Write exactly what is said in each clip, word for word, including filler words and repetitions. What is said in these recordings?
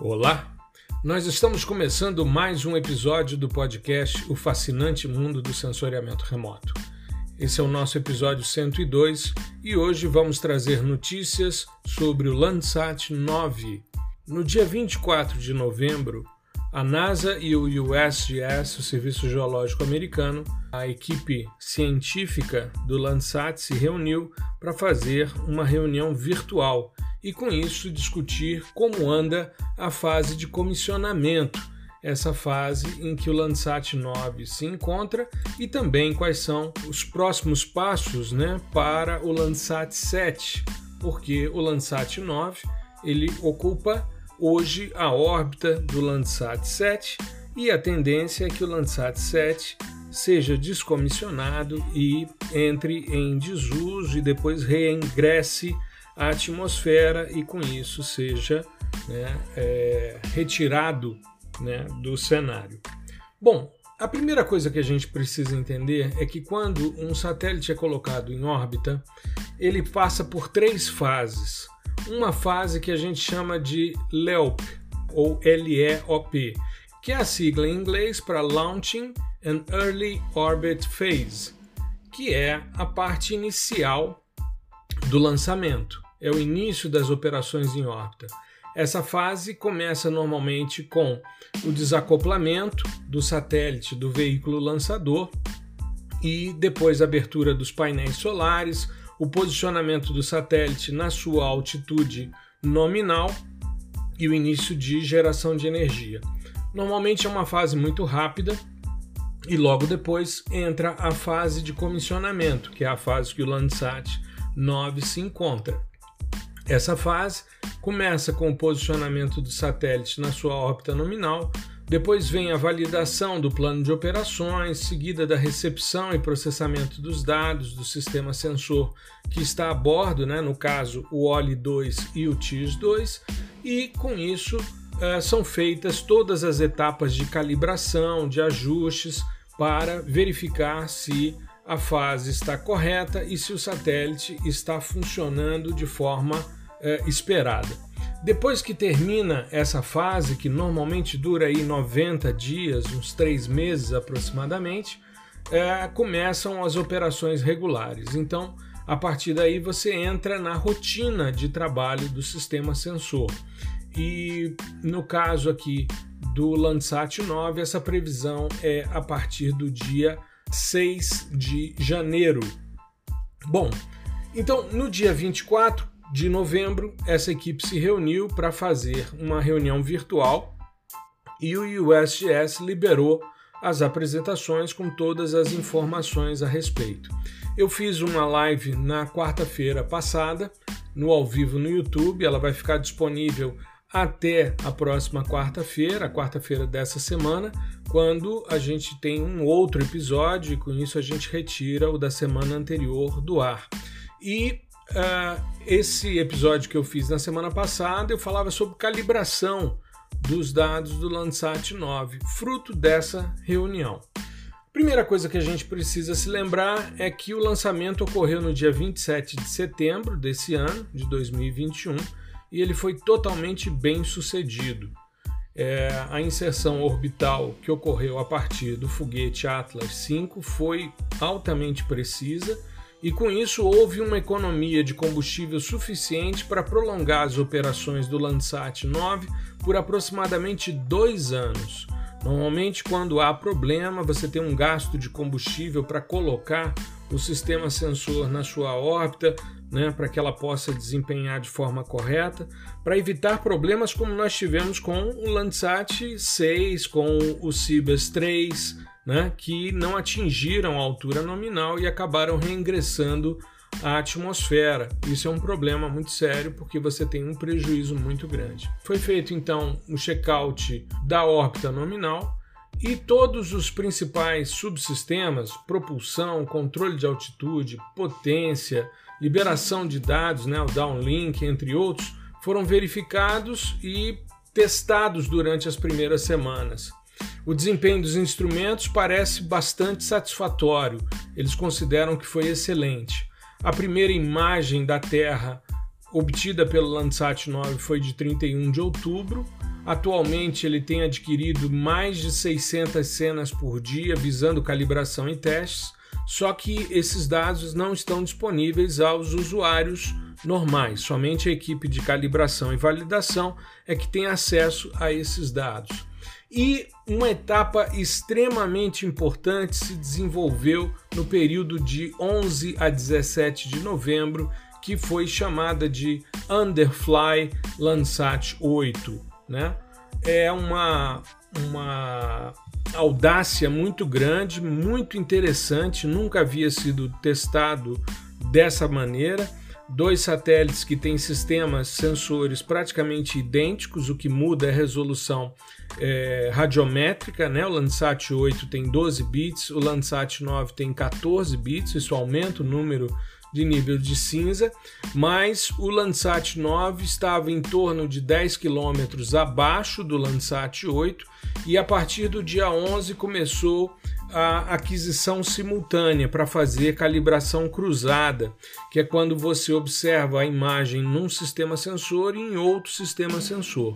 Olá, nós estamos começando mais um episódio do podcast O Fascinante Mundo do Sensoriamento Remoto. Esse é o nosso episódio cento e dois e hoje vamos trazer notícias sobre o Landsat nove. No dia vinte e quatro de novembro, a NASA e o U S G S, o Serviço Geológico Americano, a equipe científica do Landsat se reuniu para fazer uma reunião virtual e com isso discutir como anda a fase de comissionamento, essa fase em que o Landsat nove se encontra e também quais são os próximos passos, né, para o Landsat sete, porque o Landsat nove ele ocupa hoje a órbita do Landsat sete e a tendência é que o Landsat sete seja descomissionado e entre em desuso e depois reingresse a atmosfera e com isso seja né, é, retirado né, do cenário. Bom, a primeira coisa que a gente precisa entender é que quando um satélite é colocado em órbita, ele passa por três fases. Uma fase que a gente chama de L E O P, ou L E O P, que é a sigla em inglês para Launching and Early Orbit Phase, que é a parte inicial do lançamento. É o início das operações em órbita. Essa fase começa normalmente com o desacoplamento do satélite do veículo lançador e depois a abertura dos painéis solares, o posicionamento do satélite na sua altitude nominal e o início de geração de energia. Normalmente é uma fase muito rápida e logo depois entra a fase de comissionamento, que é a fase que o Landsat nove se encontra. Essa fase começa com o posicionamento do satélite na sua órbita nominal, depois vem a validação do plano de operações, seguida da recepção e processamento dos dados do sistema sensor que está a bordo, né, no caso o O L I dois e o T I S dois, e com isso eh, são feitas todas as etapas de calibração, de ajustes, para verificar se a fase está correta e se o satélite está funcionando de forma eh, esperada. Depois que termina essa fase, que normalmente dura aí noventa dias, uns três meses aproximadamente, eh, começam as operações regulares. Então, a partir daí você entra na rotina de trabalho do sistema sensor. E no caso aqui do Landsat nove, essa previsão é a partir do dia seis de janeiro. Bom, então no dia vinte e quatro de novembro, essa equipe se reuniu para fazer uma reunião virtual e o U S G S liberou as apresentações com todas as informações a respeito. Eu fiz uma live na quarta-feira passada, no ao vivo no YouTube, ela vai ficar disponível até a próxima quarta-feira, a quarta-feira dessa semana, quando a gente tem um outro episódio e com isso a gente retira o da semana anterior do ar. E uh, esse episódio que eu fiz na semana passada, eu falava sobre calibração dos dados do Landsat nove, fruto dessa reunião. Primeira coisa que a gente precisa se lembrar é que o lançamento ocorreu no dia vinte e sete de setembro desse ano, de dois mil e vinte e um, e ele foi totalmente bem sucedido. É, a inserção orbital que ocorreu a partir do foguete Atlas cinco foi altamente precisa e com isso houve uma economia de combustível suficiente para prolongar as operações do Landsat nove por aproximadamente dois anos. Normalmente, quando há problema, você tem um gasto de combustível para colocar o sistema sensor na sua órbita, né, para que ela possa desempenhar de forma correta, para evitar problemas como nós tivemos com o Landsat seis, com o CBERS três, né, que não atingiram a altura nominal e acabaram reingressando à atmosfera. Isso é um problema muito sério porque você tem um prejuízo muito grande. Foi feito então um check-out da órbita nominal e todos os principais subsistemas, propulsão, controle de altitude, potência, liberação de dados, né, o downlink, entre outros, foram verificados e testados durante as primeiras semanas. O desempenho dos instrumentos parece bastante satisfatório, eles consideram que foi excelente. A primeira imagem da Terra obtida pelo Landsat nove foi de trinta e um de outubro, Atualmente ele tem adquirido mais de seiscentas cenas por dia, visando calibração e testes, só que esses dados não estão disponíveis aos usuários normais, somente a equipe de calibração e validação é que tem acesso a esses dados. E uma etapa extremamente importante se desenvolveu no período de onze a dezessete de novembro, que foi chamada de Underfly Landsat oito, né? É uma, uma audácia muito grande, muito interessante, nunca havia sido testado dessa maneira. Dois satélites que têm sistemas sensores praticamente idênticos, o que muda é a resolução é, radiométrica, né? O Landsat oito tem doze bits, o Landsat nove tem catorze bits, isso aumenta o número de nível de cinza, mas o Landsat nove estava em torno de dez quilômetros abaixo do Landsat oito e a partir do dia onze começou a aquisição simultânea para fazer calibração cruzada, que é quando você observa a imagem num sistema sensor e em outro sistema sensor.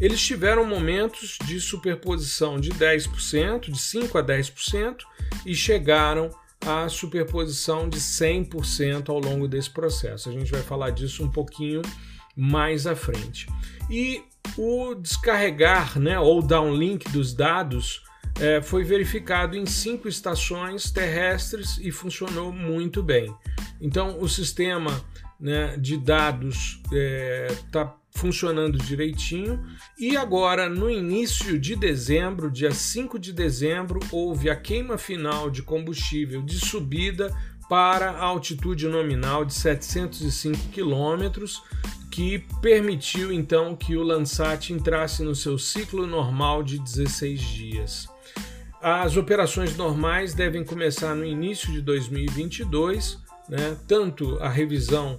Eles tiveram momentos de superposição de dez por cento, de cinco a dez por cento, e chegaram a superposição de cem por cento ao longo desse processo. A gente vai falar disso um pouquinho mais à frente. E o descarregar, né, ou downlink dos dados é, foi verificado em cinco estações terrestres e funcionou muito bem. Então o sistema, né, de dados está é, funcionando direitinho e agora no início de dezembro, dia cinco de dezembro, houve a queima final de combustível de subida para a altitude nominal de setecentos e cinco quilômetros, que permitiu então que o Landsat entrasse no seu ciclo normal de dezesseis dias. As operações normais devem começar no início de dois mil e vinte e dois, né? Tanto a revisão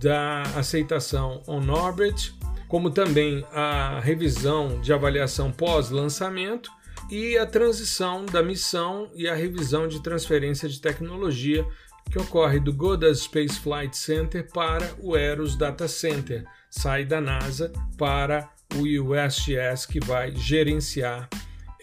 da aceitação on-orbit, como também a revisão de avaliação pós-lançamento e a transição da missão e a revisão de transferência de tecnologia que ocorre do Goddard Space Flight Center para o EROS Data Center, sai da NASA para o U S G S, que vai gerenciar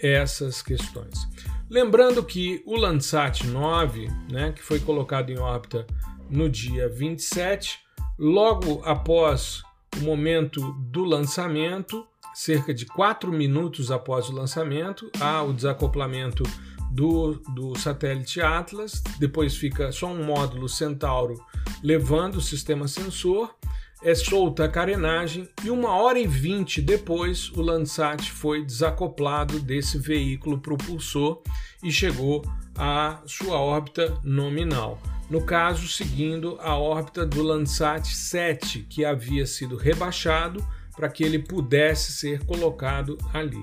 essas questões. Lembrando que o Landsat nove, né, que foi colocado em órbita no dia vinte e sete, logo após o momento do lançamento, cerca de quatro minutos após o lançamento, há o desacoplamento do, do satélite Atlas, depois fica só um módulo Centauro levando o sistema sensor, é solta a carenagem e uma hora e vinte depois o Landsat foi desacoplado desse veículo propulsor e chegou à sua órbita nominal. No caso, seguindo a órbita do Landsat sete, que havia sido rebaixado para que ele pudesse ser colocado ali.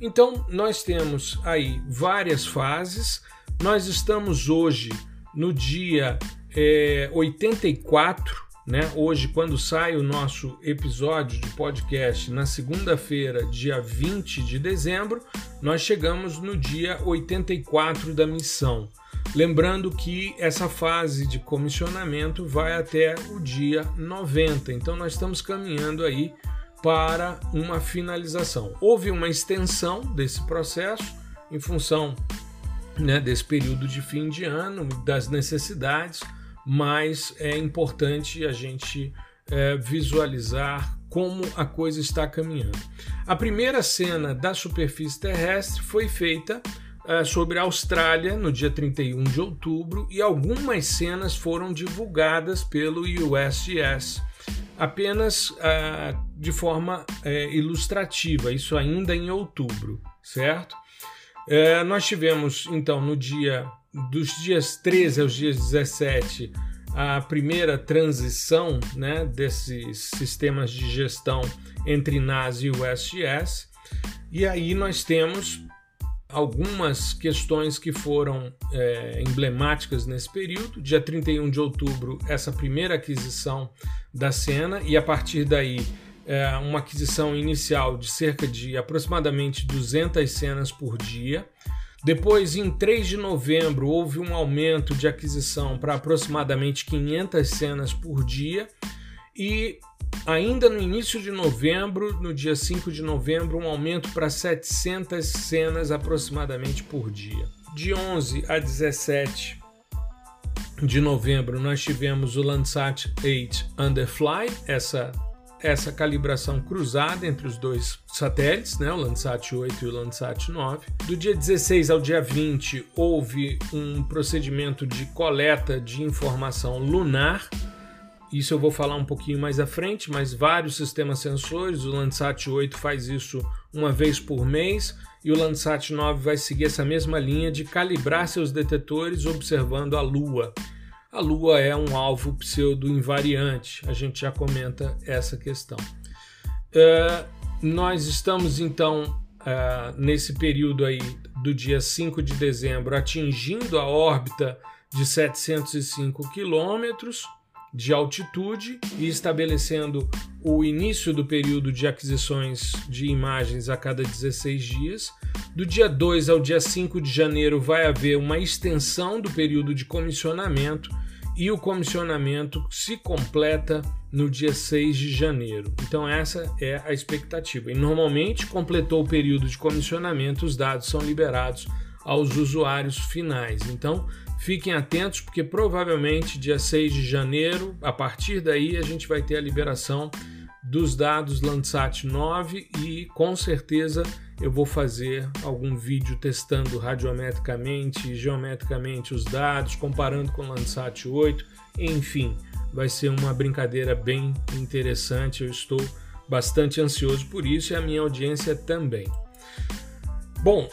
Então, nós temos aí várias fases. Nós estamos hoje no dia é, oitenta e quatro, né? Hoje, quando sai o nosso episódio de podcast, na segunda-feira, dia vinte de dezembro, nós chegamos no dia oitenta e quatro da missão. Lembrando que essa fase de comissionamento vai até o dia noventa, então nós estamos caminhando aí para uma finalização. Houve uma extensão desse processo em função, né, desse período de fim de ano, das necessidades, mas é importante a gente é, visualizar como a coisa está caminhando. A primeira cena da superfície terrestre foi feita sobre a Austrália no dia trinta e um de outubro e algumas cenas foram divulgadas pelo U S G S, apenas ah, de forma eh, ilustrativa, isso ainda em outubro, certo? Eh, nós tivemos então no dia dos dias treze aos dias dezessete a primeira transição, né, desses sistemas de gestão entre NASA e U S G S, e aí nós temos algumas questões que foram é, emblemáticas nesse período. Dia trinta e um de outubro, essa primeira aquisição da Senna, e a partir daí é, uma aquisição inicial de cerca de aproximadamente duzentas cenas por dia. Depois, em três de novembro, houve um aumento de aquisição para aproximadamente quinhentas cenas por dia. E Ainda no início de novembro, no dia cinco de novembro, um aumento para setecentas cenas aproximadamente por dia. De onze a dezessete de novembro nós tivemos o Landsat oito Underfly, essa, essa calibração cruzada entre os dois satélites, né, o Landsat oito e o Landsat nove. Do dia dezesseis ao dia vinte houve um procedimento de coleta de informação lunar. Isso eu vou falar um pouquinho mais à frente, mas vários sistemas sensores, o Landsat oito faz isso uma vez por mês e o Landsat nove vai seguir essa mesma linha de calibrar seus detetores observando a Lua. A Lua é um alvo pseudo-invariante, a gente já comenta essa questão. Uh, nós estamos então uh, nesse período aí do dia cinco de dezembro atingindo a órbita de setecentos e cinco quilômetros. De altitude e estabelecendo o início do período de aquisições de imagens a cada dezesseis dias. Do dia dois ao dia cinco de janeiro vai haver uma extensão do período de comissionamento e o comissionamento se completa no dia seis de janeiro. Então essa é a expectativa. E normalmente completou o período de comissionamento, os dados são liberados aos usuários finais. Então, fiquem atentos porque provavelmente dia seis de janeiro, a partir daí a gente vai ter a liberação dos dados Landsat nove e com certeza eu vou fazer algum vídeo testando radiometricamente e geometricamente os dados, comparando com o Landsat oito, enfim, vai ser uma brincadeira bem interessante, eu estou bastante ansioso por isso e a minha audiência também. Bom,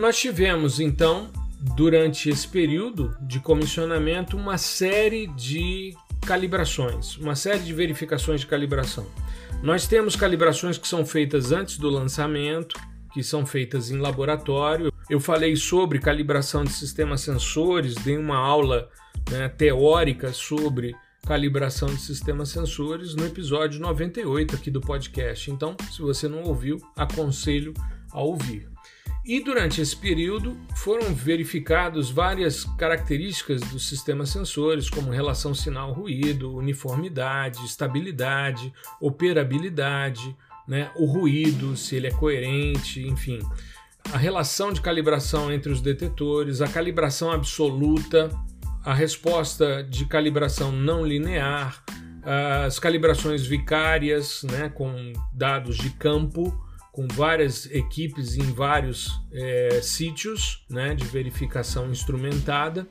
nós tivemos então durante esse período de comissionamento uma série de calibrações, uma série de verificações de calibração. Nós temos calibrações que são feitas antes do lançamento, que são feitas em laboratório. Eu falei sobre calibração de sistemas sensores, dei uma aula, né, teórica sobre calibração de sistemas sensores no episódio noventa e oito aqui do podcast. Então, se você não ouviu, aconselho a ouvir. E durante esse período foram verificadas várias características dos sistemas sensores, como relação sinal-ruído, uniformidade, estabilidade, operabilidade, né? O ruído, se ele é coerente, enfim. A relação de calibração entre os detetores, a calibração absoluta, a resposta de calibração não linear, as calibrações vicárias, né? Com dados de campo, com várias equipes em vários é, sítios, né, de verificação instrumentada,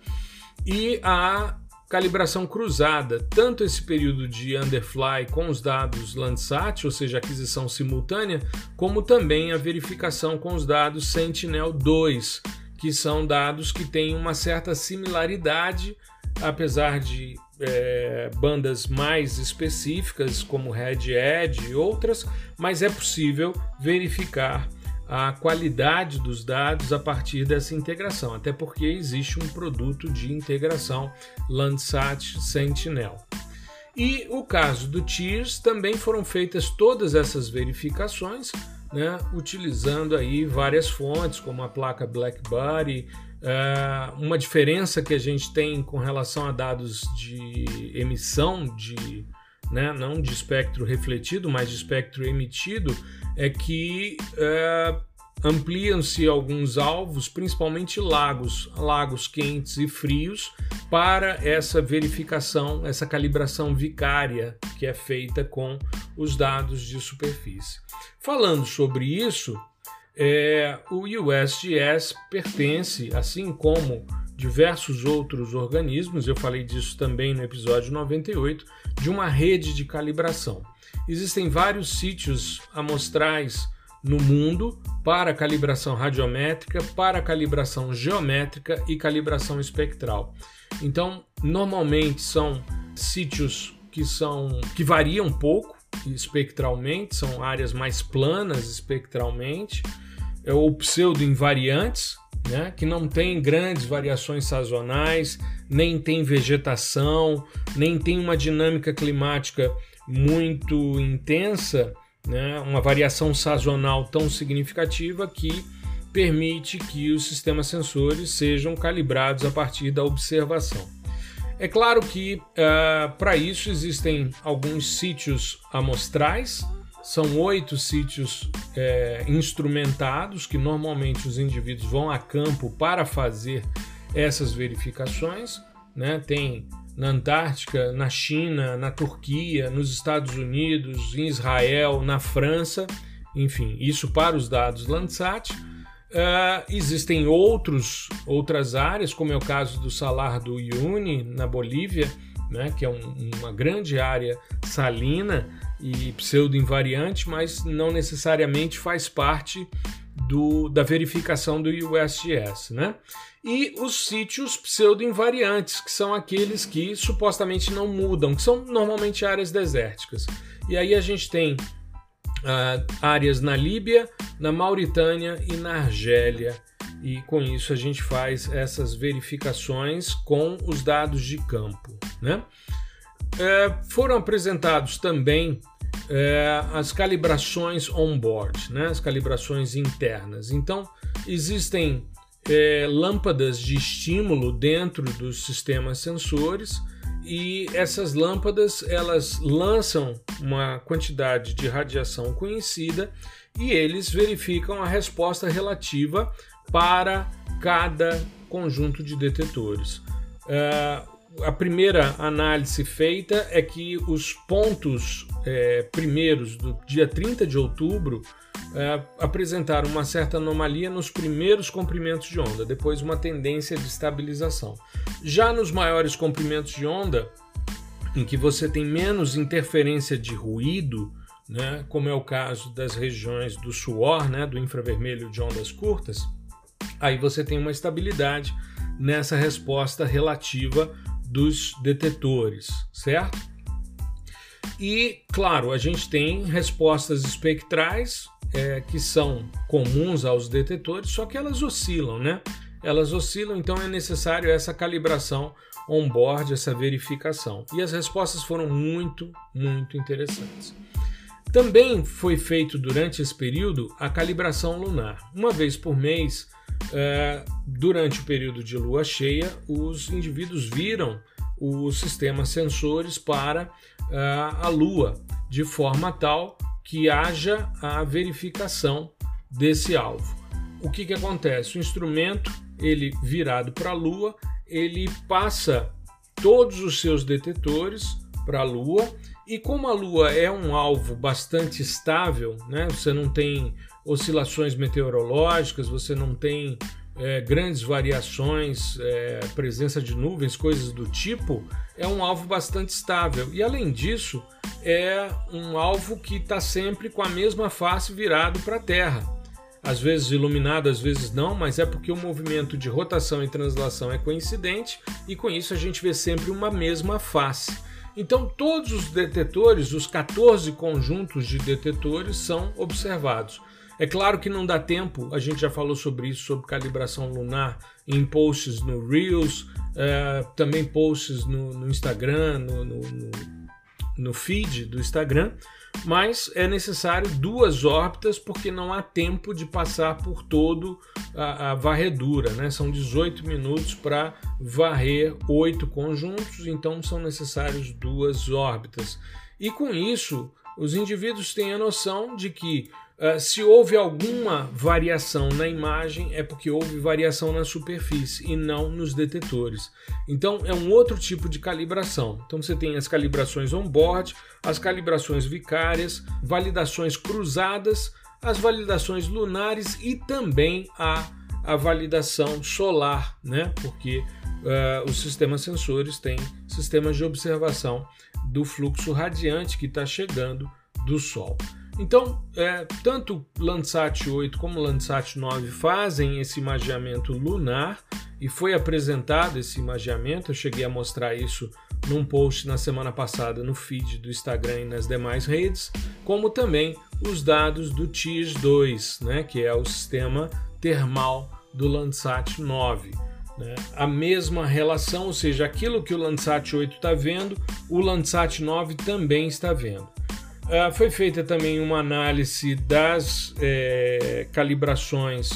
e a calibração cruzada, tanto esse período de underfly com os dados Landsat, ou seja, aquisição simultânea, como também a verificação com os dados Sentinel dois, que são dados que têm uma certa similaridade, apesar de É, bandas mais específicas como Red Edge e outras, mas é possível verificar a qualidade dos dados a partir dessa integração, até porque existe um produto de integração Landsat Sentinel. E o caso do T I R S, também foram feitas todas essas verificações, né, utilizando aí várias fontes, como a placa BlackBody. Uh, uma diferença que a gente tem com relação a dados de emissão, de, né, não de espectro refletido, mas de espectro emitido, é que uh, ampliam-se alguns alvos, principalmente lagos, lagos quentes e frios, para essa verificação, essa calibração vicária que é feita com os dados de superfície. Falando sobre isso, É, o U S G S pertence, assim como diversos outros organismos, eu falei disso também no episódio noventa e oito, de uma rede de calibração. Existem vários sítios amostrais no mundo para calibração radiométrica, para calibração geométrica e calibração espectral. Então, normalmente são sítios que, são, que variam um pouco espectralmente, são áreas mais planas espectralmente, ou pseudo-invariantes, né, que não tem grandes variações sazonais, nem tem vegetação, nem tem uma dinâmica climática muito intensa, né, uma variação sazonal tão significativa que permite que os sistemas sensores sejam calibrados a partir da observação. É claro que uh, para isso existem alguns sítios amostrais, são oito sítios é, instrumentados, que normalmente os indivíduos vão a campo para fazer essas verificações, né? Tem na Antártica, na China, na Turquia, nos Estados Unidos, em Israel, na França, enfim, isso para os dados Landsat. Uh, existem outros, outras áreas, como é o caso do Salar do Uyuni, na Bolívia, né, que é um, uma grande área salina e pseudo-invariante, mas não necessariamente faz parte do, da verificação do U S G S. Né? E os sítios pseudo-invariantes, que são aqueles que supostamente não mudam, que são normalmente áreas desérticas. E aí a gente tem Uh, áreas na Líbia, na Mauritânia e na Argélia, e com isso a gente faz essas verificações com os dados de campo, né? Uh, foram apresentados também uh, as calibrações on-board, né? As calibrações internas. Então existem uh, lâmpadas de estímulo dentro dos sistemas sensores, e essas lâmpadas elas lançam uma quantidade de radiação conhecida e eles verificam a resposta relativa para cada conjunto de detetores. Uh, a primeira análise feita é que os pontos eh, primeiros do dia trinta de outubro uh, apresentaram uma certa anomalia nos primeiros comprimentos de onda, depois uma tendência de estabilização. Já nos maiores comprimentos de onda, em que você tem menos interferência de ruído, né, como é o caso das regiões do suor, né, do infravermelho de ondas curtas, aí você tem uma estabilidade nessa resposta relativa dos detetores, certo? E, claro, a gente tem respostas espectrais é, que são comuns aos detetores, só que elas oscilam, né? Elas oscilam, então é necessário essa calibração on-board, essa verificação. E as respostas foram muito, muito interessantes. Também foi feito durante esse período a calibração lunar. Uma vez por mês, eh, durante o período de lua cheia, os indivíduos viram os sistemas sensores para eh, a lua, de forma tal que haja a verificação desse alvo. O que que acontece? O instrumento, ele virado para a Lua, ele passa todos os seus detetores para a Lua, e como a Lua é um alvo bastante estável, né? Você não tem oscilações meteorológicas, você não tem é, grandes variações, é, presença de nuvens, coisas do tipo, é um alvo bastante estável. E além disso, é um alvo que está sempre com a mesma face virado para a Terra. Às vezes iluminado, às vezes não, mas é porque o movimento de rotação e translação é coincidente, e com isso a gente vê sempre uma mesma face. Então todos os detetores, os quatorze conjuntos de detetores, são observados. É claro que não dá tempo, a gente já falou sobre isso, sobre calibração lunar, em posts no Reels, eh, também posts no, no Instagram, no, no, no, no feed do Instagram, mas é necessário duas órbitas porque não há tempo de passar por todo a, a varredura, né? São dezoito minutos para varrer oito conjuntos, então são necessários duas órbitas. E com isso, os indivíduos têm a noção de que uh, se houve alguma variação na imagem é porque houve variação na superfície e não nos detetores. Então é um outro tipo de calibração. Então você tem as calibrações on-board, as calibrações vicárias, validações cruzadas, as validações lunares e também a, a validação solar, né? Porque uh, os sistemas sensores têm sistemas de observação do fluxo radiante que está chegando do Sol. Então, é, tanto Landsat oito como Landsat nove fazem esse imageamento lunar, e foi apresentado esse imageamento, eu cheguei a mostrar isso num post na semana passada no feed do Instagram e nas demais redes, como também os dados do T I S dois, né, que é o sistema termal do Landsat nove. Né? A mesma relação, ou seja, aquilo que o Landsat oito está vendo, o Landsat nove também está vendo. Ah, foi feita também uma análise das eh, calibrações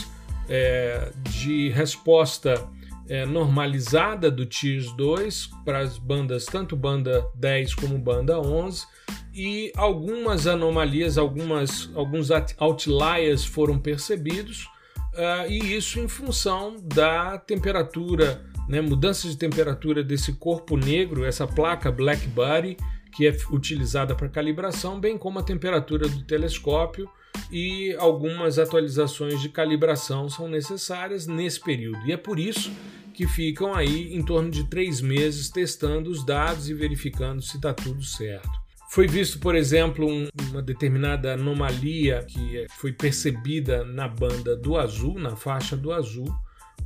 eh, de resposta é, normalizada do TIRS dois para as bandas, tanto banda dez como banda onze, e algumas anomalias, algumas, alguns outliers foram percebidos, uh, e isso em função da temperatura, né, mudança de temperatura desse corpo negro, essa placa BlackBody, que é utilizada para calibração, bem como a temperatura do telescópio, e algumas atualizações de calibração são necessárias nesse período. E é por isso que ficam aí em torno de três meses testando os dados e verificando se está tudo certo. Foi visto, por exemplo, um, uma determinada anomalia que foi percebida na banda do azul, na faixa do azul,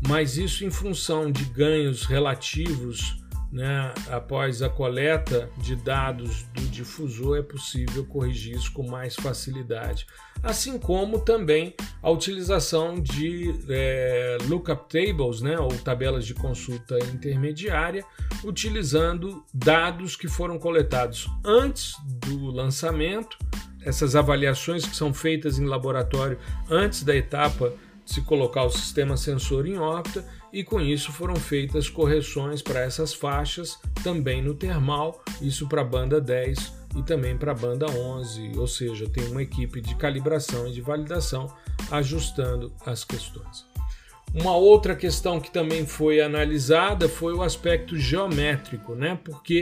mas isso em função de ganhos relativos, né, após a coleta de dados do difusor, é possível corrigir isso com mais facilidade. Assim como também a utilização de é, lookup tables, né, ou tabelas de consulta intermediária, utilizando dados que foram coletados antes do lançamento, essas avaliações que são feitas em laboratório antes da etapa se colocar o sistema sensor em órbita, e com isso foram feitas correções para essas faixas também no termal, isso para a banda dez e também para a banda onze, ou seja, tem uma equipe de calibração e de validação ajustando as questões. Uma outra questão que também foi analisada foi o aspecto geométrico, né? Porque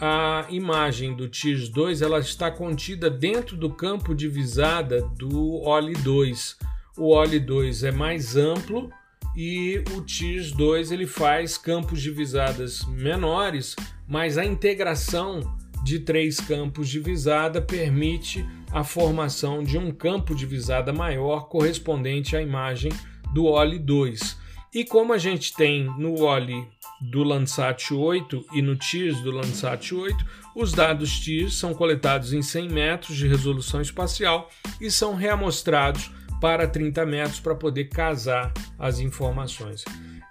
a imagem do TIRS dois ela está contida dentro do campo de visada do O L I dois. O O L I dois é mais amplo e o TIRS dois ele faz campos de visadas menores, mas a integração de três campos de visada permite a formação de um campo de visada maior correspondente à imagem do O L I dois. E como a gente tem no O L I do Landsat oito e no TIRS do Landsat oito, os dados TIRS são coletados em cem metros de resolução espacial e são reamostrados para trinta metros para poder casar as informações.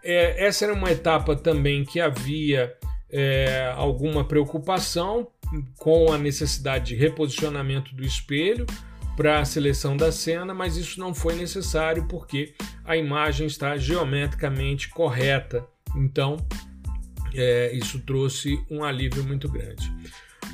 É, essa era uma etapa também que havia é, alguma preocupação com a necessidade de reposicionamento do espelho para a seleção da cena, mas isso não foi necessário porque a imagem está geometricamente correta. Então, é, isso trouxe um alívio muito grande.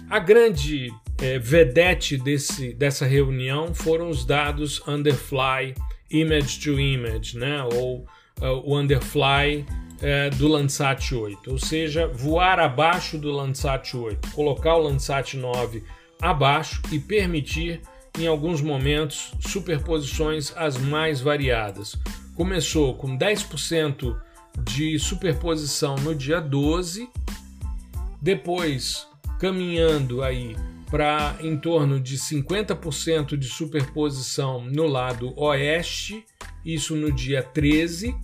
A grande é, vedete desse, dessa reunião foram os dados underfly, image to image, né? Ou uh, o underfly é, do Landsat oito, ou seja, voar abaixo do Landsat oito, colocar o Landsat nove abaixo e permitir, em alguns momentos, superposições as mais variadas. Começou com dez por cento de superposição no dia doze, depois caminhando aí para em torno de cinquenta por cento de superposição no lado oeste, isso no dia treze.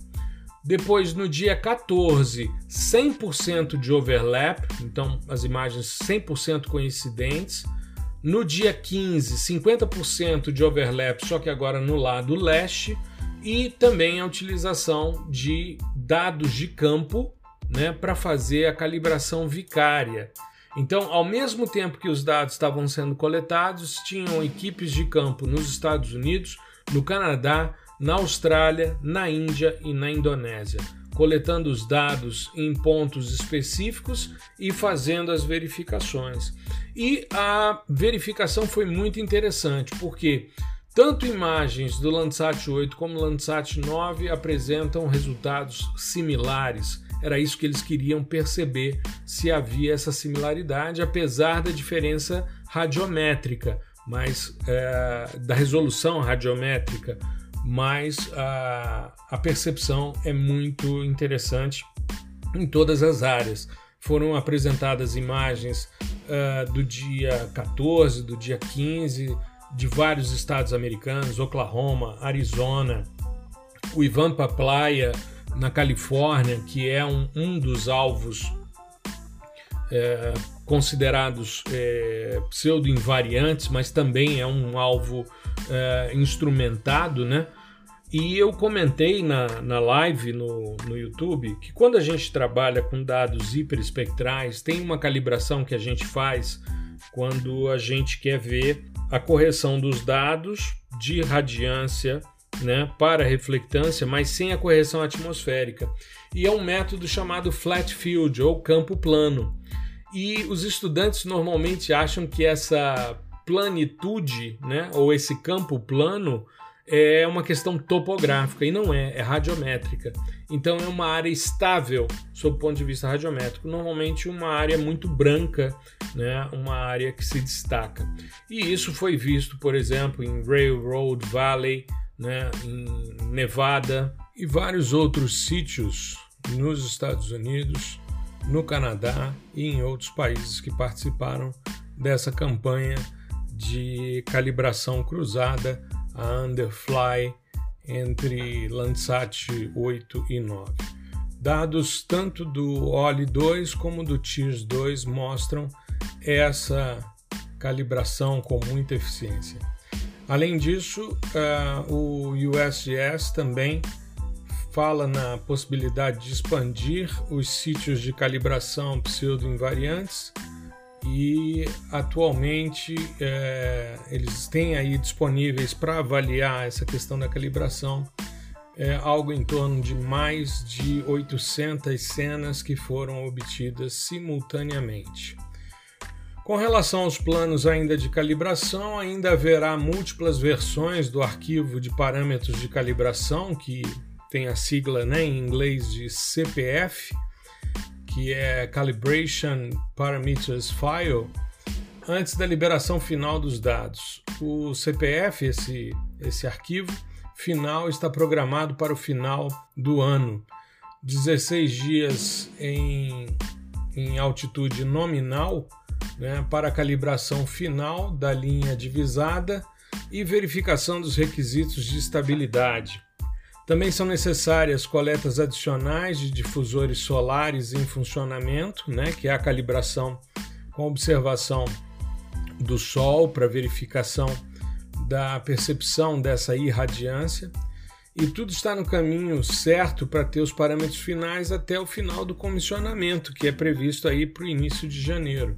Depois, no dia quatorze, cem por cento de overlap, então as imagens cem por cento coincidentes. No dia quinze, cinquenta por cento de overlap, só que agora no lado leste. E também a utilização de dados de campo, né, para fazer a calibração vicária. Então, ao mesmo tempo que os dados estavam sendo coletados, tinham equipes de campo nos Estados Unidos, no Canadá, na Austrália, na Índia e na Indonésia, coletando os dados em pontos específicos e fazendo as verificações. E a verificação foi muito interessante, porque tanto imagens do Landsat oito como Landsat nove apresentam resultados similares. Era isso que eles queriam perceber, se havia essa similaridade, apesar da diferença radiométrica, mas é, da resolução radiométrica, mas a, a percepção é muito interessante em todas as áreas. Foram apresentadas imagens é, do dia quatorze, do dia quinze, de vários estados americanos, Oklahoma, Arizona, o Ivanpa Playa, na Califórnia, que é um, um dos alvos é, considerados é, pseudo-invariantes, mas também é um alvo é, instrumentado, né? E eu comentei na, na live no, no YouTube que quando a gente trabalha com dados hiperespectrais, tem uma calibração que a gente faz quando a gente quer ver a correção dos dados de radiância né, para reflectância, mas sem a correção atmosférica. E é um método chamado flat field, ou campo plano. E os estudantes normalmente acham que essa planitude, né, ou esse campo plano, é uma questão topográfica, e não é, é radiométrica. Então é uma área estável, sob o ponto de vista radiométrico, normalmente uma área muito branca, né? Uma área que se destaca. E isso foi visto, por exemplo, em Railroad Valley, né? Em Nevada e vários outros sítios nos Estados Unidos, no Canadá e em outros países que participaram dessa campanha de calibração cruzada, a underfly entre Landsat oito e nove. Dados tanto do O L I dois como do T I R S dois mostram essa calibração com muita eficiência. Além disso, uh, o U S G S também fala na possibilidade de expandir os sítios de calibração pseudo-invariantes. E atualmente é, eles têm aí disponíveis para avaliar essa questão da calibração é, algo em torno de mais de oitocentas cenas que foram obtidas simultaneamente. Com relação aos planos ainda de calibração, ainda haverá múltiplas versões do arquivo de parâmetros de calibração, que tem a sigla, né, em inglês de C P F, que é Calibration Parameters File, antes da liberação final dos dados. O C P F, esse, esse arquivo final, está programado para o final do ano. dezesseis dias em, em altitude nominal, né, para a calibração final da linha divisada e verificação dos requisitos de estabilidade. Também são necessárias coletas adicionais de difusores solares em funcionamento, né, que é a calibração com observação do Sol para verificação da percepção dessa irradiância. E tudo está no caminho certo para ter os parâmetros finais até o final do comissionamento, que é previsto aí para o início de janeiro.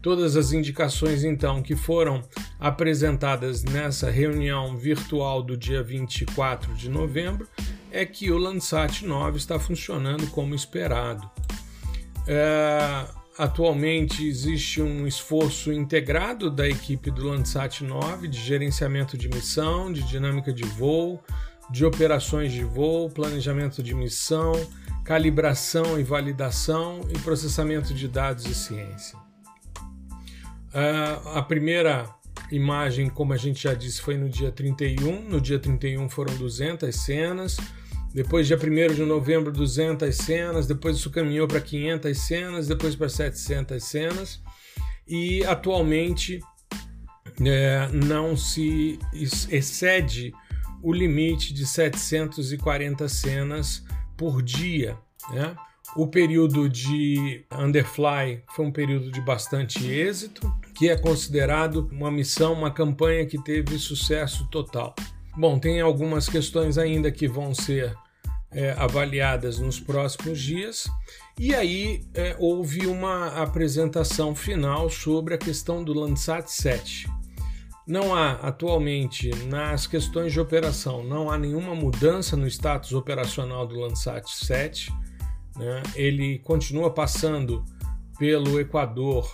Todas as indicações, então, que foram apresentadas nessa reunião virtual do dia vinte e quatro de novembro é que o Landsat nove está funcionando como esperado. É, atualmente existe um esforço integrado da equipe do Landsat nove de gerenciamento de missão, de dinâmica de voo, de operações de voo, planejamento de missão, calibração e validação e processamento de dados e ciência. Uh, a primeira imagem, como a gente já disse, foi no dia trinta e um. No dia trinta e um foram duzentas cenas. Depois, dia primeiro de novembro, duzentas cenas. Depois isso caminhou para quinhentas cenas. Depois para setecentas cenas. E atualmente é, não se excede o limite de setecentas e quarenta cenas por dia, né? O período de underfly foi um período de bastante êxito, que é considerado uma missão, uma campanha que teve sucesso total. Bom, tem algumas questões ainda que vão ser é, avaliadas nos próximos dias. E aí é, houve uma apresentação final sobre a questão do Landsat sete. Não há atualmente, nas questões de operação, não há nenhuma mudança no status operacional do Landsat sete. Ele continua passando pelo Equador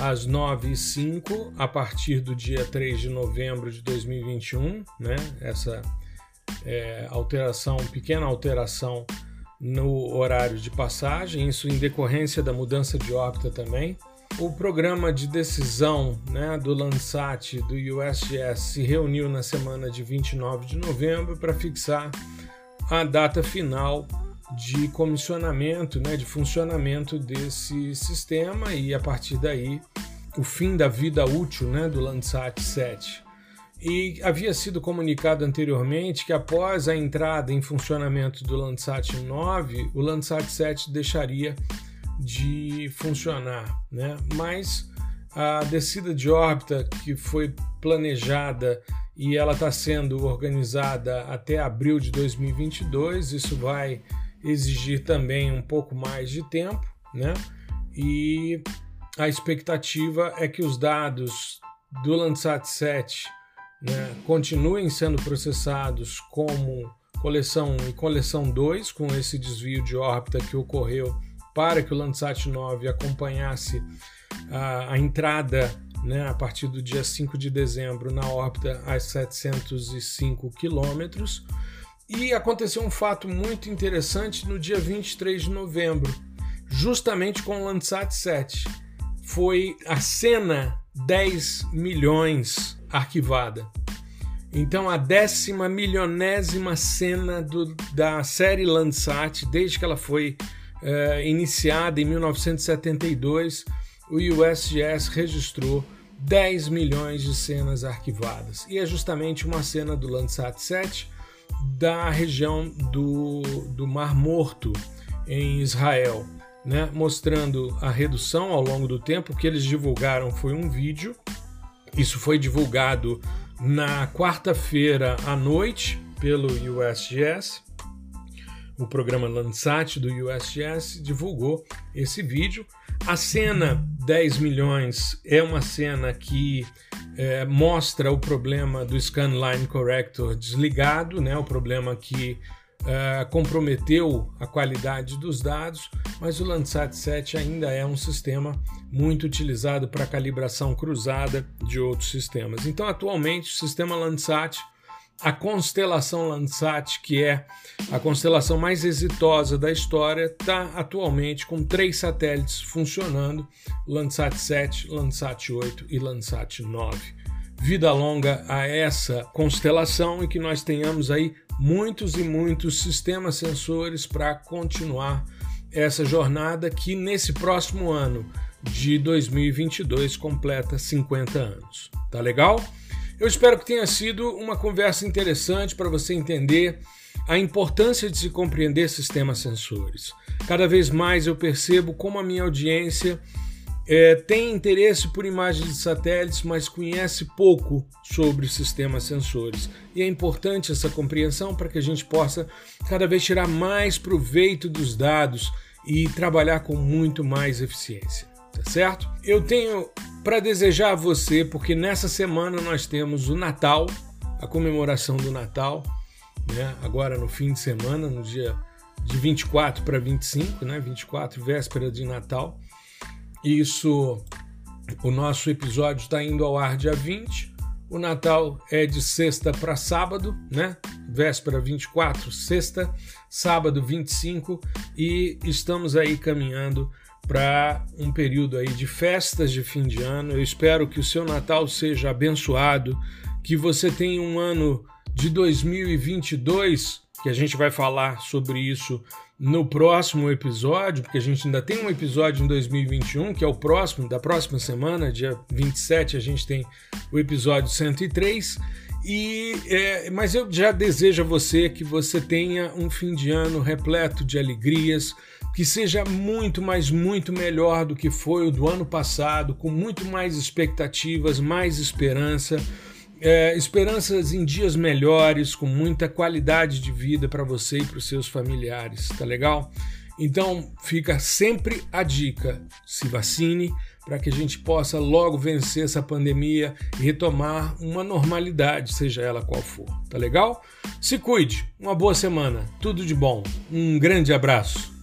às nove e zero cinco a partir do dia três de novembro de dois mil e vinte e um, né? Essa é, alteração, pequena alteração no horário de passagem, isso em decorrência da mudança de órbita também. O programa de decisão, né, do Landsat do U S G S se reuniu na semana de vinte e nove de novembro para fixar a data final de comissionamento, né, de funcionamento desse sistema e, a partir daí, o fim da vida útil, né, do Landsat sete. E havia sido comunicado anteriormente que, após a entrada em funcionamento do Landsat nove, o Landsat sete deixaria de funcionar, né? Mas a descida de órbita que foi planejada e ela está sendo organizada até abril de dois mil e vinte e dois, isso vai exigir também um pouco mais de tempo, né? E a expectativa é que os dados do Landsat sete né, continuem sendo processados como coleção e coleção dois, com esse desvio de órbita que ocorreu para que o Landsat nove acompanhasse a, a entrada, né, a partir do dia cinco de dezembro na órbita a setecentos e cinco quilômetros. E aconteceu um fato muito interessante no dia vinte e três de novembro, justamente com o Landsat sete. Foi a cena dez milhões arquivada. Então, a décima milionésima cena do, da série Landsat, desde que ela foi uh, iniciada em mil novecentos e setenta e dois, o U S G S registrou dez milhões de cenas arquivadas. E é justamente uma cena do Landsat sete da região do, do Mar Morto, em Israel, né? Mostrando a redução ao longo do tempo. O que eles divulgaram foi um vídeo, isso foi divulgado na quarta-feira à noite pelo U S G S, o programa Landsat do U S G S divulgou esse vídeo. A cena dez milhões é uma cena que é, mostra o problema do Scanline Corrector desligado, né? O problema que é, comprometeu a qualidade dos dados, mas o Landsat sete ainda é um sistema muito utilizado para calibração cruzada de outros sistemas. Então, atualmente, o sistema Landsat, a constelação Landsat, que é a constelação mais exitosa da história, está atualmente com três satélites funcionando: Landsat sete, Landsat oito e Landsat nove. Vida longa a essa constelação e que nós tenhamos aí muitos e muitos sistemas sensores para continuar essa jornada que nesse próximo ano de dois mil e vinte e dois completa cinquenta anos. Tá legal? Eu espero que tenha sido uma conversa interessante para você entender a importância de se compreender sistemas sensores. Cada vez mais eu percebo como a minha audiência é, tem interesse por imagens de satélites, mas conhece pouco sobre sistemas sensores. E é importante essa compreensão para que a gente possa cada vez tirar mais proveito dos dados e trabalhar com muito mais eficiência. Tá certo? Eu tenho para desejar a você, porque nessa semana nós temos o Natal, a comemoração do Natal, né? Agora no fim de semana, no dia de vinte e quatro para vinte e cinco, né? vinte e quatro, véspera de Natal. Isso, o nosso episódio está indo ao ar dia vinte. O Natal é de sexta para sábado, né? Véspera vinte e quatro, sexta, sábado vinte e cinco, e estamos aí caminhando para um período aí de festas de fim de ano. Eu espero que o seu Natal seja abençoado, que você tenha um ano de dois mil e vinte e dois, que a gente vai falar sobre isso no próximo episódio, porque a gente ainda tem um episódio em dois mil e vinte e um, que é o próximo, da próxima semana, dia vinte e sete, a gente tem o episódio cento e três, e, é, mas eu já desejo a você que você tenha um fim de ano repleto de alegrias, que seja muito, mas muito melhor do que foi o do ano passado, com muito mais expectativas, mais esperança, é, esperanças em dias melhores, com muita qualidade de vida para você e para os seus familiares, tá legal? Então fica sempre a dica, se vacine para que a gente possa logo vencer essa pandemia e retomar uma normalidade, seja ela qual for, tá legal? Se cuide, uma boa semana, tudo de bom, um grande abraço.